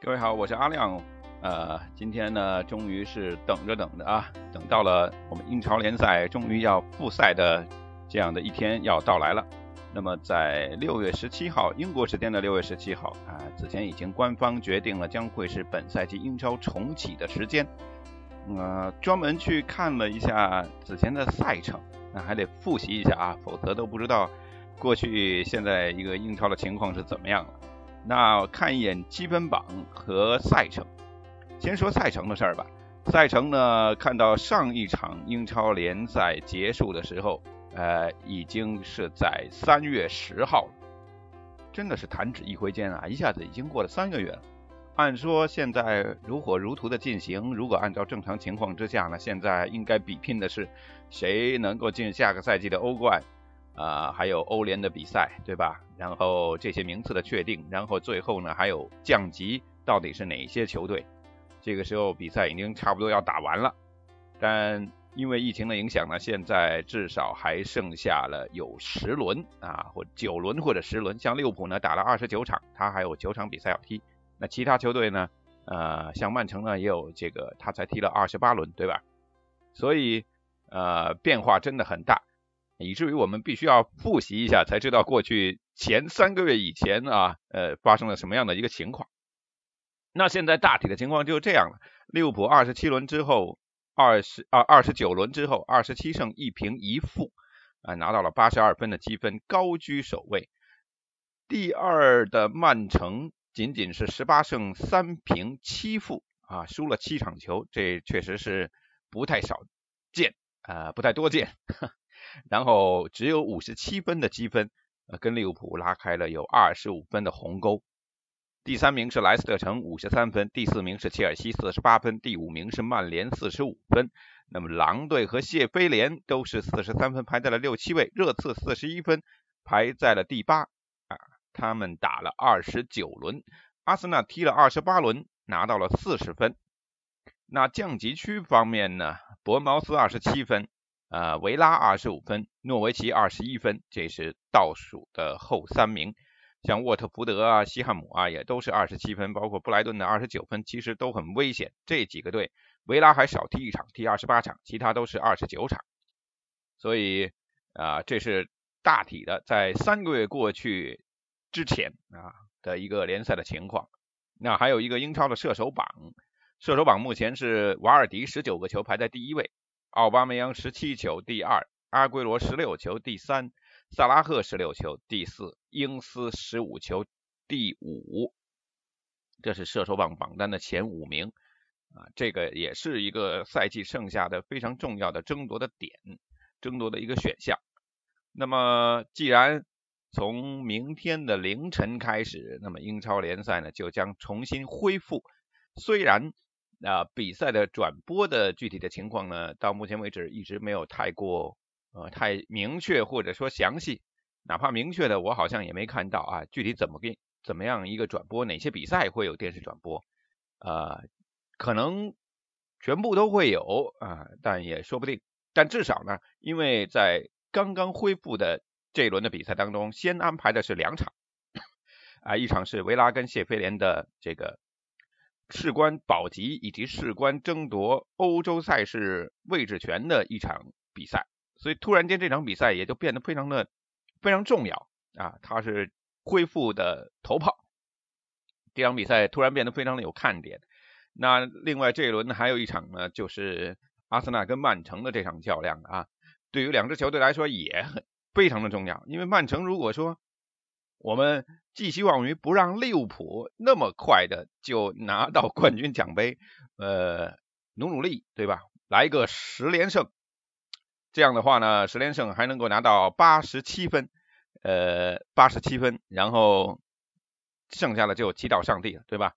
各位好，我是阿亮。今天呢，终于是等着啊，等到了我们英超联赛终于要复赛的这样的一天要到来了。那么在6月17号，英国时间的6月17号啊，此前已经官方决定了将会是本赛季英超重启的时间。专门去看了一下此前的赛程，那还得复习一下啊，否则都不知道过去现在一个英超的情况是怎么样了。那看一眼积分榜和赛程，先说赛程的事儿吧。赛程呢，看到上一场英超联赛结束的时候，已经是在3月10号了，真的是弹指一挥间啊，一下子已经过了3个月了。按说现在如火如荼的进行，如果按照正常情况之下呢，现在应该比拼的是谁能够进下个赛季的欧冠，还有欧联的比赛，对吧？然后这些名次的确定，然后最后呢还有降级到底是哪些球队。这个时候比赛已经差不多要打完了，但因为疫情的影响呢，现在至少还剩下了有10轮啊，或9轮或者10轮。像利物浦呢打了29场，他还有9场比赛要踢。那其他球队呢？像曼城呢也有这个，他才踢了28轮，对吧？所以变化真的很大，以至于我们必须要复习一下，才知道过去前3个月以前啊，发生了什么样的一个情况。那现在大体的情况就是这样了：利物浦27轮之后，29轮之后，27胜1平1负，拿到了82分的积分，高居首位。第二的曼城仅仅是18胜3平7负啊，输了7场球，这确实是不太多见。然后只有57分的积分，跟利物浦拉开了有25分的鸿沟。第三名是莱斯特城53分，第四名是切尔西48分，第五名是曼联45分。那么狼队和谢菲联都是43分，排在了6、7位，热刺41分，排在了第8。他们打了29轮，阿森纳踢了28轮，拿到了40分。那降级区方面呢，伯茅斯27分，维拉25分，诺维奇21分，这是倒数的后3名。像沃特福德啊、西汉姆啊，也都是27分，包括布莱顿的29分，其实都很危险。这几个队，维拉还少踢1场，踢28场，其他都是29场。所以这是大体的在3个月过去之前的一个联赛的情况。那还有一个英超的射手榜，目前是瓦尔迪19个球排在第1位，奥巴梅扬17球第2，阿圭罗16球第3，萨拉赫16球第4，英斯15球第5。这是射手榜榜单的前5名这个也是一个赛季剩下的非常重要的争夺的一个选项。那么既然从明天的凌晨开始，那么英超联赛呢就将重新恢复。虽然比赛的转播的具体的情况呢，到目前为止一直没有太明确或者说详细，哪怕明确的我好像也没看到啊，具体怎么样一个转播，哪些比赛会有电视转播，可能全部都会有但也说不定。但至少呢，因为在刚刚恢复的这一轮的比赛当中，先安排的是2场一场是维拉跟谢菲联的这个事关保级以及事关争夺欧洲赛事位置权的一场比赛，所以突然间这场比赛也就变得非常重要它是恢复的头炮，这场比赛突然变得非常的有看点。那另外这一轮还有一场呢，就是阿森纳跟曼城的这场较量对于两支球队来说也非常的重要。因为曼城如果说我们寄希望于不让利物浦那么快的就拿到冠军奖杯，努力对吧，来一个10连胜，这样的话呢10连胜还能够拿到87分87分，然后剩下的就祈祷上帝了，对吧？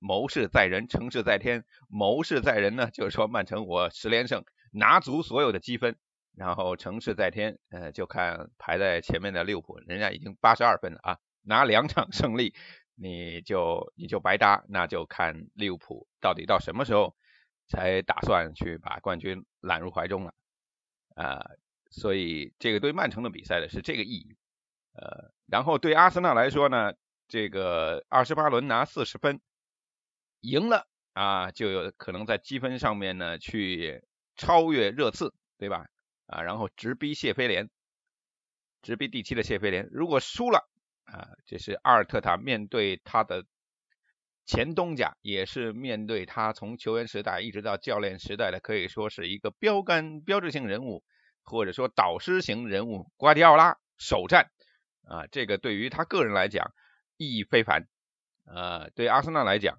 谋事在人，成事在天。谋事在人呢，就是说曼城我10连胜拿足所有的积分，然后成事在天，就看排在前面的利物浦，人家已经82分了拿2场胜利你就白搭。那就看利物浦到底到什么时候才打算去把冠军揽入怀中了所以这个对曼城的比赛的是这个意义然后对阿森纳来说呢，这个28轮拿40分赢了啊，就有可能在积分上面呢去超越热刺，对吧？啊，然后直逼第7的谢菲联。如果输了啊，这是阿尔特塔面对他的前东家，也是面对他从球员时代一直到教练时代的，可以说是一个标志性人物，或者说导师型人物瓜迪奥拉首战啊，这个对于他个人来讲意义非凡，对阿森纳来讲，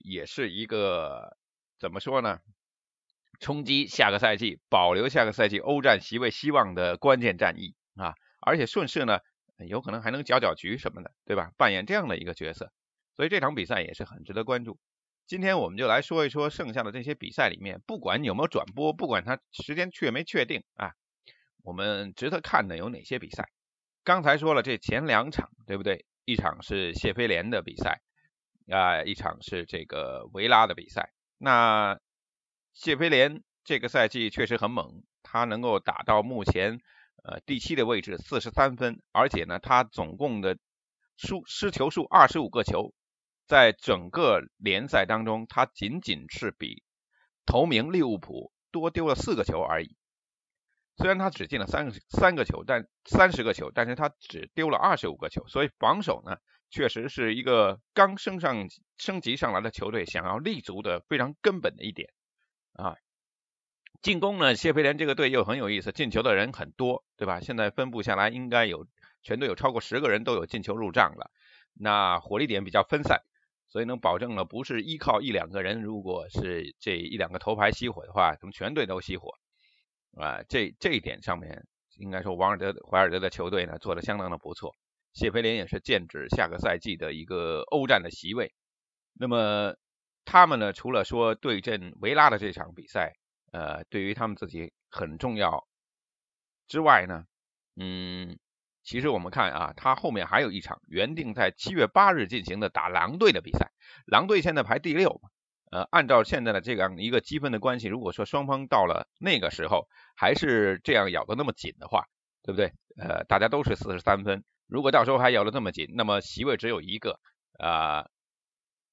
也是一个怎么说呢？冲击下个赛季、保留下个赛季欧战席位希望的关键战役啊！而且顺势呢，有可能还能搅局什么的，对吧？扮演这样的一个角色，所以这场比赛也是很值得关注。今天我们就来说一说剩下的这些比赛里面，不管有没有转播，不管它时间确定啊，我们值得看的有哪些比赛？刚才说了这前两场，对不对？一场是谢菲联的比赛啊，一场是这个维拉的比赛。那谢菲联这个赛季确实很猛，他能够打到目前第7的位置43分，而且呢他总共的失球数25个球，在整个联赛当中他仅仅是比头名利物浦多丢了4个球而已。虽然他只进了30个球，但是他只丢了25个球，所以防守呢确实是一个刚升级上来的球队想要立足的非常根本的一点啊。进攻呢，谢菲联这个队又很有意思，进球的人很多，对吧？现在分布下来应该全队有超过10个人都有进球入账了，那火力点比较分散，所以能保证了不是依靠一两个人，如果是这一两个头牌熄火的话，可能全队都熄火啊，这一点上面应该说怀尔德的球队呢做得相当的不错，谢菲联也是剑指下个赛季的一个欧战的席位。那么他们呢除了说对阵维拉的这场比赛对于他们自己很重要之外呢，其实我们看啊，他后面还有一场原定在7月8日进行的打狼队的比赛，狼队现在排第6嘛，按照现在的这样一个积分的关系，如果说双方到了那个时候还是这样咬得那么紧的话，对不对？大家都是43分，如果到时候还咬得那么紧，那么席位只有一个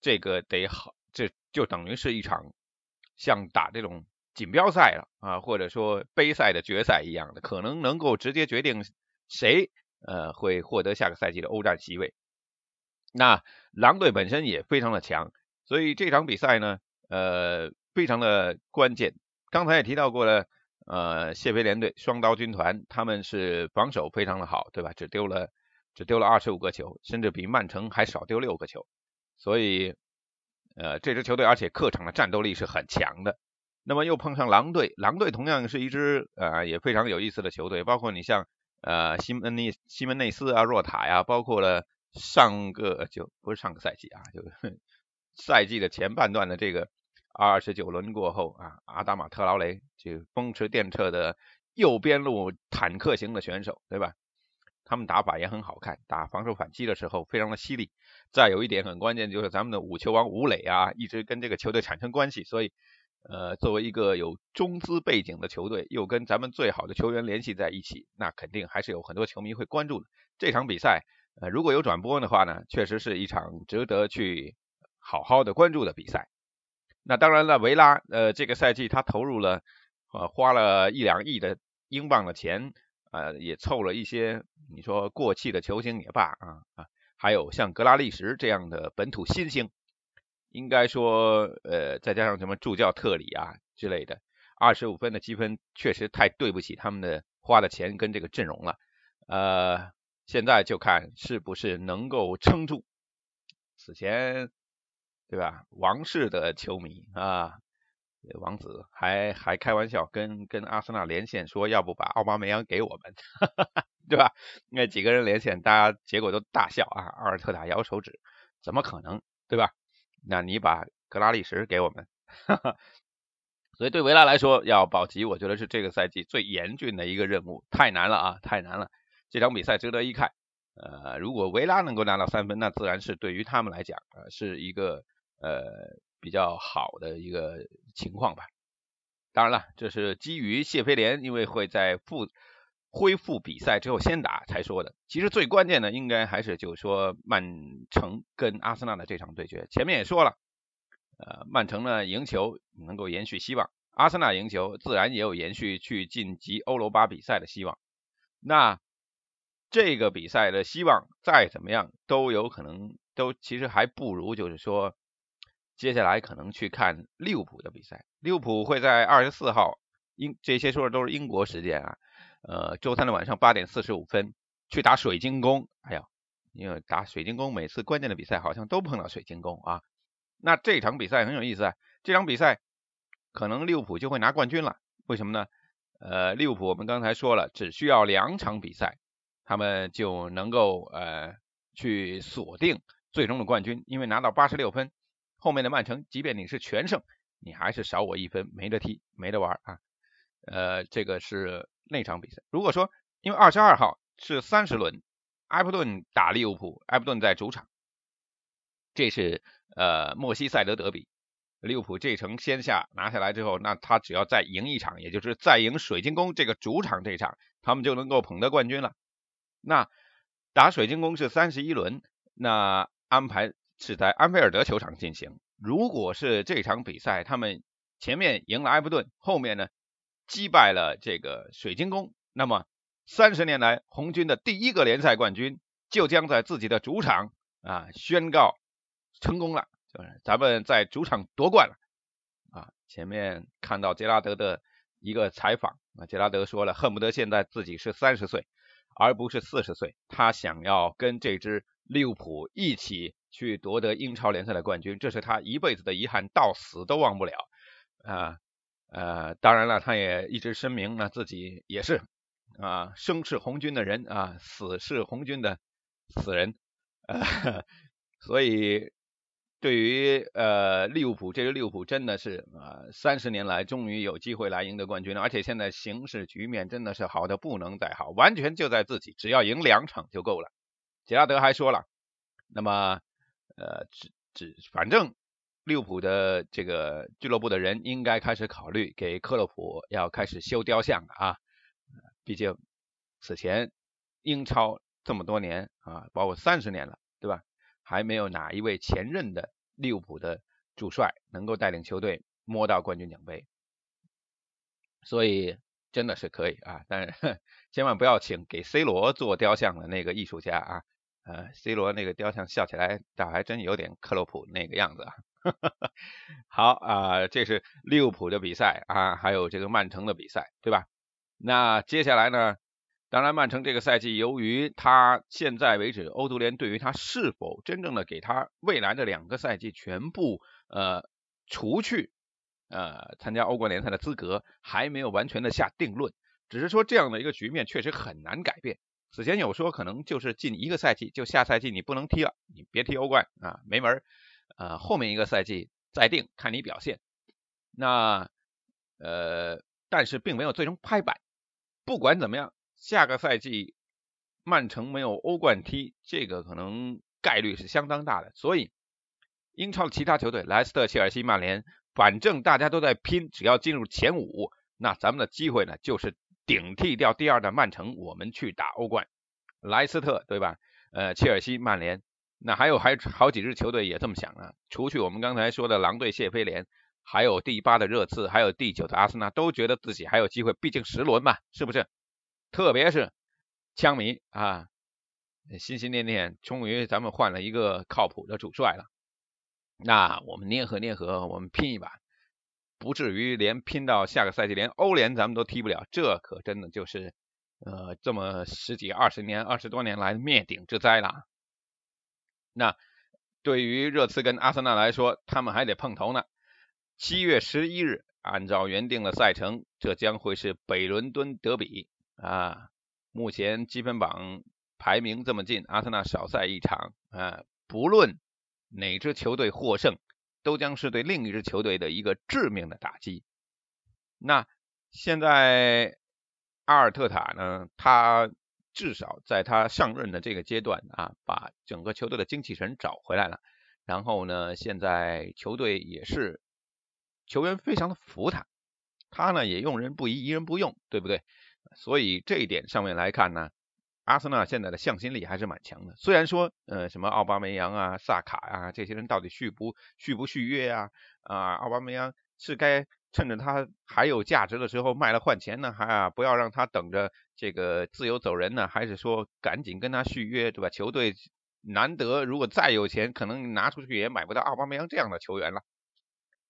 这个得好，这就等于是一场像打这种锦标赛了啊，或者说杯赛的决赛一样的，可能能够直接决定谁会获得下个赛季的欧战席位。那狼队本身也非常的强，所以这场比赛呢非常的关键。刚才也提到过了，谢菲联队双刀军团，他们是防守非常的好，对吧？只丢了25个球，甚至比曼城还少丢6个球。所以这支球队而且客场的战斗力是很强的。那么又碰上狼队，狼队同样是一支也非常有意思的球队，包括你像西门内斯啊、若塔呀、包括了不是上个赛季啊，就是赛季的前半段的这个29轮过后啊，阿达马特劳雷这风驰电掣的右边路坦克型的选手，对吧？他们打法也很好看，打防守反击的时候非常的犀利。再有一点很关键，就是咱们的五球王吴磊啊，一直跟这个球队产生关系，所以作为一个有中资背景的球队，又跟咱们最好的球员联系在一起，那肯定还是有很多球迷会关注的。这场比赛如果有转播的话呢，确实是一场值得去好好的关注的比赛。那当然了，维拉这个赛季他投入了花了1-2亿的英镑的钱，也凑了一些你说过气的球星也罢啊，还有像格拉利什这样的本土新星，应该说再加上什么助教特里啊之类的，25分的积分确实太对不起他们的花的钱跟这个阵容了。现在就看是不是能够撑住。此前对吧？王室的球迷啊，王子还开玩笑跟阿森纳连线说，要不把奥巴梅扬给我们，对吧？那几个人连线，大家结果都大笑啊。阿尔特塔摇手指，怎么可能，对吧？那你把格拉利什给我们，所以对维拉来说要保级，我觉得是这个赛季最严峻的一个任务，太难了啊，太难了。这场比赛值得一看。如果维拉能够拿到3分，那自然是对于他们来讲是一个比较好的一个情况吧。当然了，这是基于谢菲联因为会在恢复比赛之后先打才说的。其实最关键的应该还是就是说曼城跟阿森纳的这场对决。前面也说了，曼城呢赢球能够延续希望，阿森纳赢球自然也有延续去晋级欧罗巴比赛的希望。那这个比赛的希望再怎么样都有可能都其实还不如就是说接下来可能去看利物浦的比赛。利物浦会在24号这些说的都是英国时间啊，周三的晚上8点45分去打水晶宫。哎呀，因为打水晶宫每次关键的比赛好像都碰到水晶宫啊。那这场比赛很有意思啊，这场比赛可能利物浦就会拿冠军了。为什么呢？利物浦我们刚才说了，只需要2场比赛他们就能够去锁定最终的冠军，因为拿到86分，后面的曼城即便你是全胜，你还是少我1分，没得踢没得玩啊。这个是那场比赛。如果说因为22号是30轮，埃弗顿打利物浦，埃弗顿在主场，这是莫西塞德德比。利物浦这城先下拿下来之后，那他只要再赢一场，也就是再赢水晶宫这个主场这一场，他们就能够捧得冠军了。那打水晶宫是31轮，那安排是在安菲尔德球场进行。如果是这场比赛他们前面赢了埃弗顿，后面呢击败了这个水晶宫，那么30年来红军的第一个联赛冠军就将在自己的主场啊宣告成功了，就是咱们在主场夺冠了啊。前面看到杰拉德的一个采访啊，杰拉德说了，恨不得现在自己是30岁而不是40岁，他想要跟这支利物浦一起去夺得英超联赛的冠军，这是他一辈子的遗憾，到死都忘不了啊。当然了，他也一直声明呢，自己也是啊，生是红军的人啊，死是红军的死人。所以对于利物浦，这支利物浦真的是30年来终于有机会来赢得冠军了，而且现在形势局面真的是好的不能再好，完全就在自己，只要赢2场就够了。杰拉德还说了，那么反正利物浦的这个俱乐部的人应该开始考虑给克洛普要开始修雕像了啊，毕竟此前英超这么多年啊，包括30年了，对吧？还没有哪一位前任的利物浦的主帅能够带领球队摸到冠军奖杯，所以真的是可以啊。但是千万不要请给 C 罗做雕像的那个艺术家啊，C 罗那个雕像笑起来倒还真有点克洛普那个样子啊。好啊，这是利物浦的比赛啊，还有这个曼城的比赛，对吧？那接下来呢，当然曼城这个赛季，由于他现在为止欧足联对于他是否真正的给他未来的2个赛季全部除去参加欧冠联赛的资格，还没有完全的下定论，只是说这样的一个局面确实很难改变。此前有说可能就是近1个赛季，就下赛季你不能踢了，你别踢欧冠啊，没门儿。后面1个赛季再定，看你表现。那但是并没有最终拍板。不管怎么样，下个赛季曼城没有欧冠踢，这个可能概率是相当大的。所以英超的其他球队，莱斯特、切尔西、曼联，反正大家都在拼，只要进入前5，那咱们的机会呢就是顶替掉第2的曼城，我们去打欧冠。莱斯特，对吧？切尔西、曼联。那还有好几支球队也这么想啊，除去我们刚才说的狼队、谢菲联，还有第8的热刺，还有第9的阿森纳，都觉得自己还有机会，毕竟10轮嘛，是不是？特别是枪迷啊，心心念念，终于咱们换了一个靠谱的主帅了，那我们捏合捏合，我们拼一把，不至于连拼到下个赛季连欧联咱们都踢不了，这可真的就是这么20多年来的灭顶之灾了。那对于热刺跟阿森纳来说，他们还得碰头呢。7月11日按照原定的赛程，这将会是北伦敦德比啊。目前积分榜排名这么近，阿森纳少赛1场啊，不论哪支球队获胜，都将是对另一支球队的一个致命的打击。那现在阿尔特塔呢，他至少在他上任的这个阶段啊，把整个球队的精气神找回来了，然后呢现在球队也是球员非常的服他，他呢也用人不疑疑人不用，对不对？所以这一点上面来看呢，阿森纳现在的向心力还是蛮强的。虽然说，什么奥巴梅扬啊、萨卡啊这些人到底续不续约啊？啊，奥巴梅扬是该趁着他还有价值的时候卖了换钱呢，还不要让他等着这个自由走人呢？还是说赶紧跟他续约，对吧？球队难得如果再有钱，可能拿出去也买不到奥巴梅扬这样的球员了，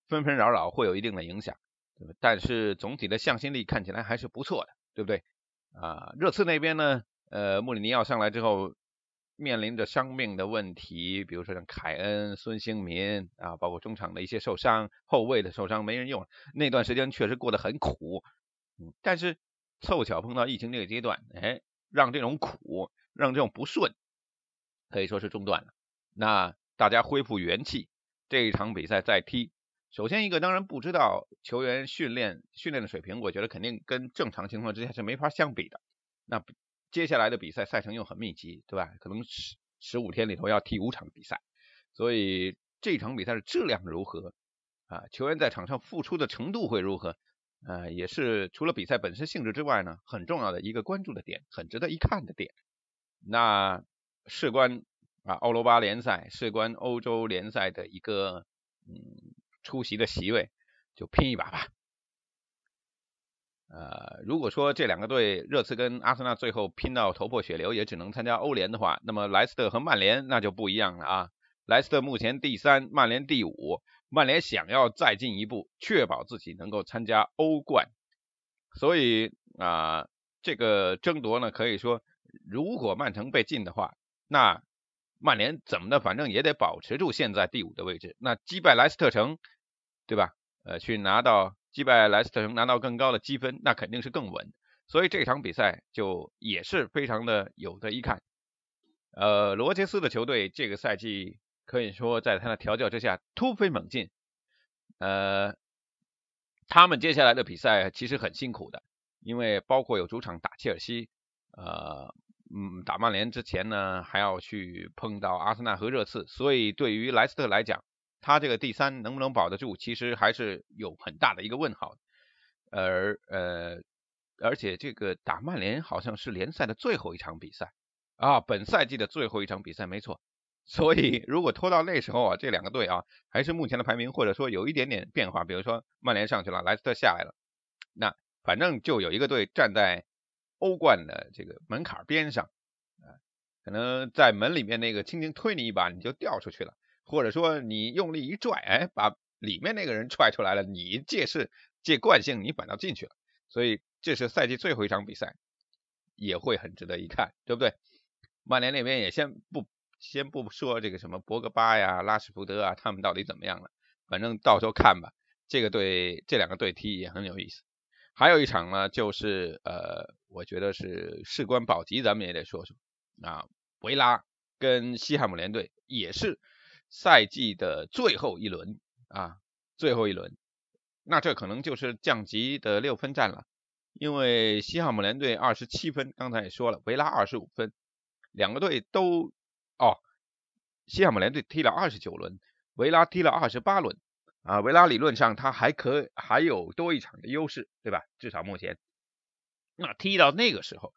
纷纷扰扰会有一定的影响，对吧？但是总体的向心力看起来还是不错的，对不对？啊，热刺那边呢？穆里尼奥上来之后面临着伤病的问题，比如说像凯恩、孙兴民啊，包括中场的一些受伤，后卫的受伤没人用，那段时间确实过得很苦。但是凑巧碰到疫情这个阶段，哎，让这种苦，让这种不顺可以说是中断了。那大家恢复元气，这一场比赛再踢，首先一个当然不知道球员训练的水平，我觉得肯定跟正常情况之下是没法相比的。那接下来的比赛赛程又很密集，对吧？可能15天里头要踢5场比赛，所以这场比赛的质量如何啊？球员在场上付出的程度会如何？也是除了比赛本身性质之外呢，很重要的一个关注的点，很值得一看的点。那事关啊欧罗巴联赛，事关欧洲联赛的一个出席的席位，就拼一把吧。如果说这两个队热刺跟阿森纳最后拼到头破血流也只能参加欧联的话，那么莱斯特和曼联那就不一样了啊。莱斯特目前第3，曼联第5，曼联想要再进一步确保自己能够参加欧冠，所以这个争夺呢，可以说如果曼城被禁的话，那曼联怎么的反正也得保持住现在第5的位置，那击败莱斯特城，对吧？击败莱斯特城拿到更高的积分，那肯定是更稳，所以这场比赛就也是非常的有得一看。罗杰斯的球队这个赛季可以说在他的调教之下突飞猛进，他们接下来的比赛其实很辛苦的，因为包括有主场打切尔西，打曼联之前呢还要去碰到阿森纳和热刺，所以对于莱斯特来讲，他这个第3能不能保得住，其实还是有很大的一个问号。而且这个打曼联好像是联赛的最后一场比赛啊，本赛季的最后一场比赛没错。所以如果拖到那时候啊，这两个队啊还是目前的排名或者说有一点点变化，比如说曼联上去了，莱斯特下来了，那反正就有一个队站在欧冠的这个门槛边上，可能在门里面那个轻轻推你一把你就掉出去了，或者说你用力一拽，哎，把里面那个人踹出来了，你借惯性你反倒进去了，所以这是赛季最后一场比赛，也会很值得一看，对不对？曼联那边也先不说这个什么博格巴呀、拉什福德啊他们到底怎么样了，反正到时候看吧，这两个队踢也很有意思。还有一场呢，就是我觉得是事关保级，咱们也得说说啊，维拉跟西汉姆联队也是赛季的最后一轮啊，最后一轮，那这可能就是降级的6分战了，因为西汉姆联队27分，刚才也说了，维拉25分，两个队都西汉姆联队踢了29轮，维拉踢了28轮啊，维拉理论上他还有多一场的优势，对吧？至少目前，那踢到那个时候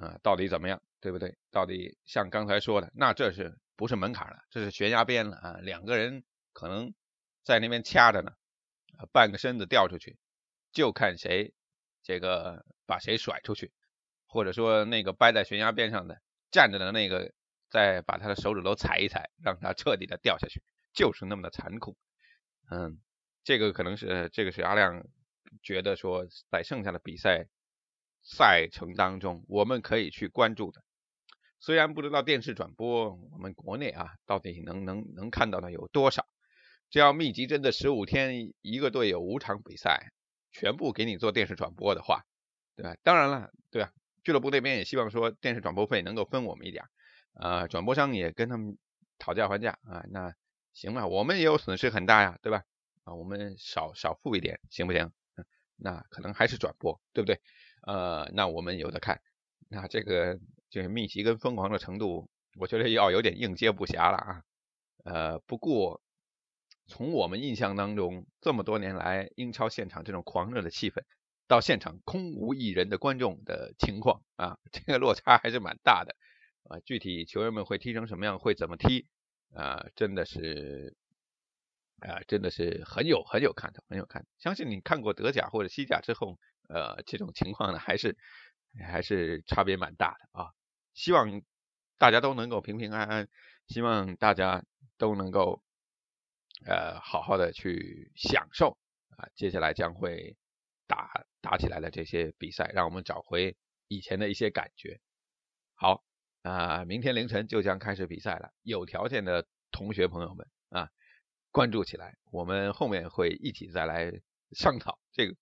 啊，到底怎么样，对不对？到底像刚才说的，那这是不是门槛了，这是悬崖边了啊！两个人可能在那边掐着呢，半个身子掉出去，就看谁这个把谁甩出去，或者说那个掰在悬崖边上的站着的那个再把他的手指头踩一踩，让他彻底的掉下去，就是那么的残酷。这个是阿亮觉得说在剩下的比赛赛程当中我们可以去关注的。虽然不知道电视转播我们国内啊到底能看到的有多少，这要密集真的15天一个队有5场比赛全部给你做电视转播的话，对吧？当然了，对吧？俱乐部那边也希望说电视转播费能够分我们一点，转播商也跟他们讨价还价啊，那行吧，我们也有损失很大呀，对吧？啊，我们少付一点行不行？那可能还是转播，对不对？那我们有的看，那这个就是密集跟疯狂的程度，我觉得要有点应接不暇了啊。不过从我们印象当中，这么多年来英超现场这种狂热的气氛，到现场空无一人的观众的情况啊，这个落差还是蛮大的啊。具体球员们会踢成什么样，会怎么踢啊，真的是很有看头，很有看头。相信你看过德甲或者西甲之后，这种情况呢还是差别蛮大的啊。希望大家都能够平平安安，希望大家都能够好好的去享受啊，接下来将会打起来的这些比赛，让我们找回以前的一些感觉。好啊，明天凌晨就将开始比赛了，有条件的同学朋友们啊，关注起来，我们后面会一起再来商讨这个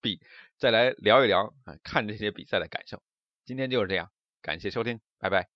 再来聊一聊啊，看这些比赛的感受。今天就是这样，感谢收听，拜拜。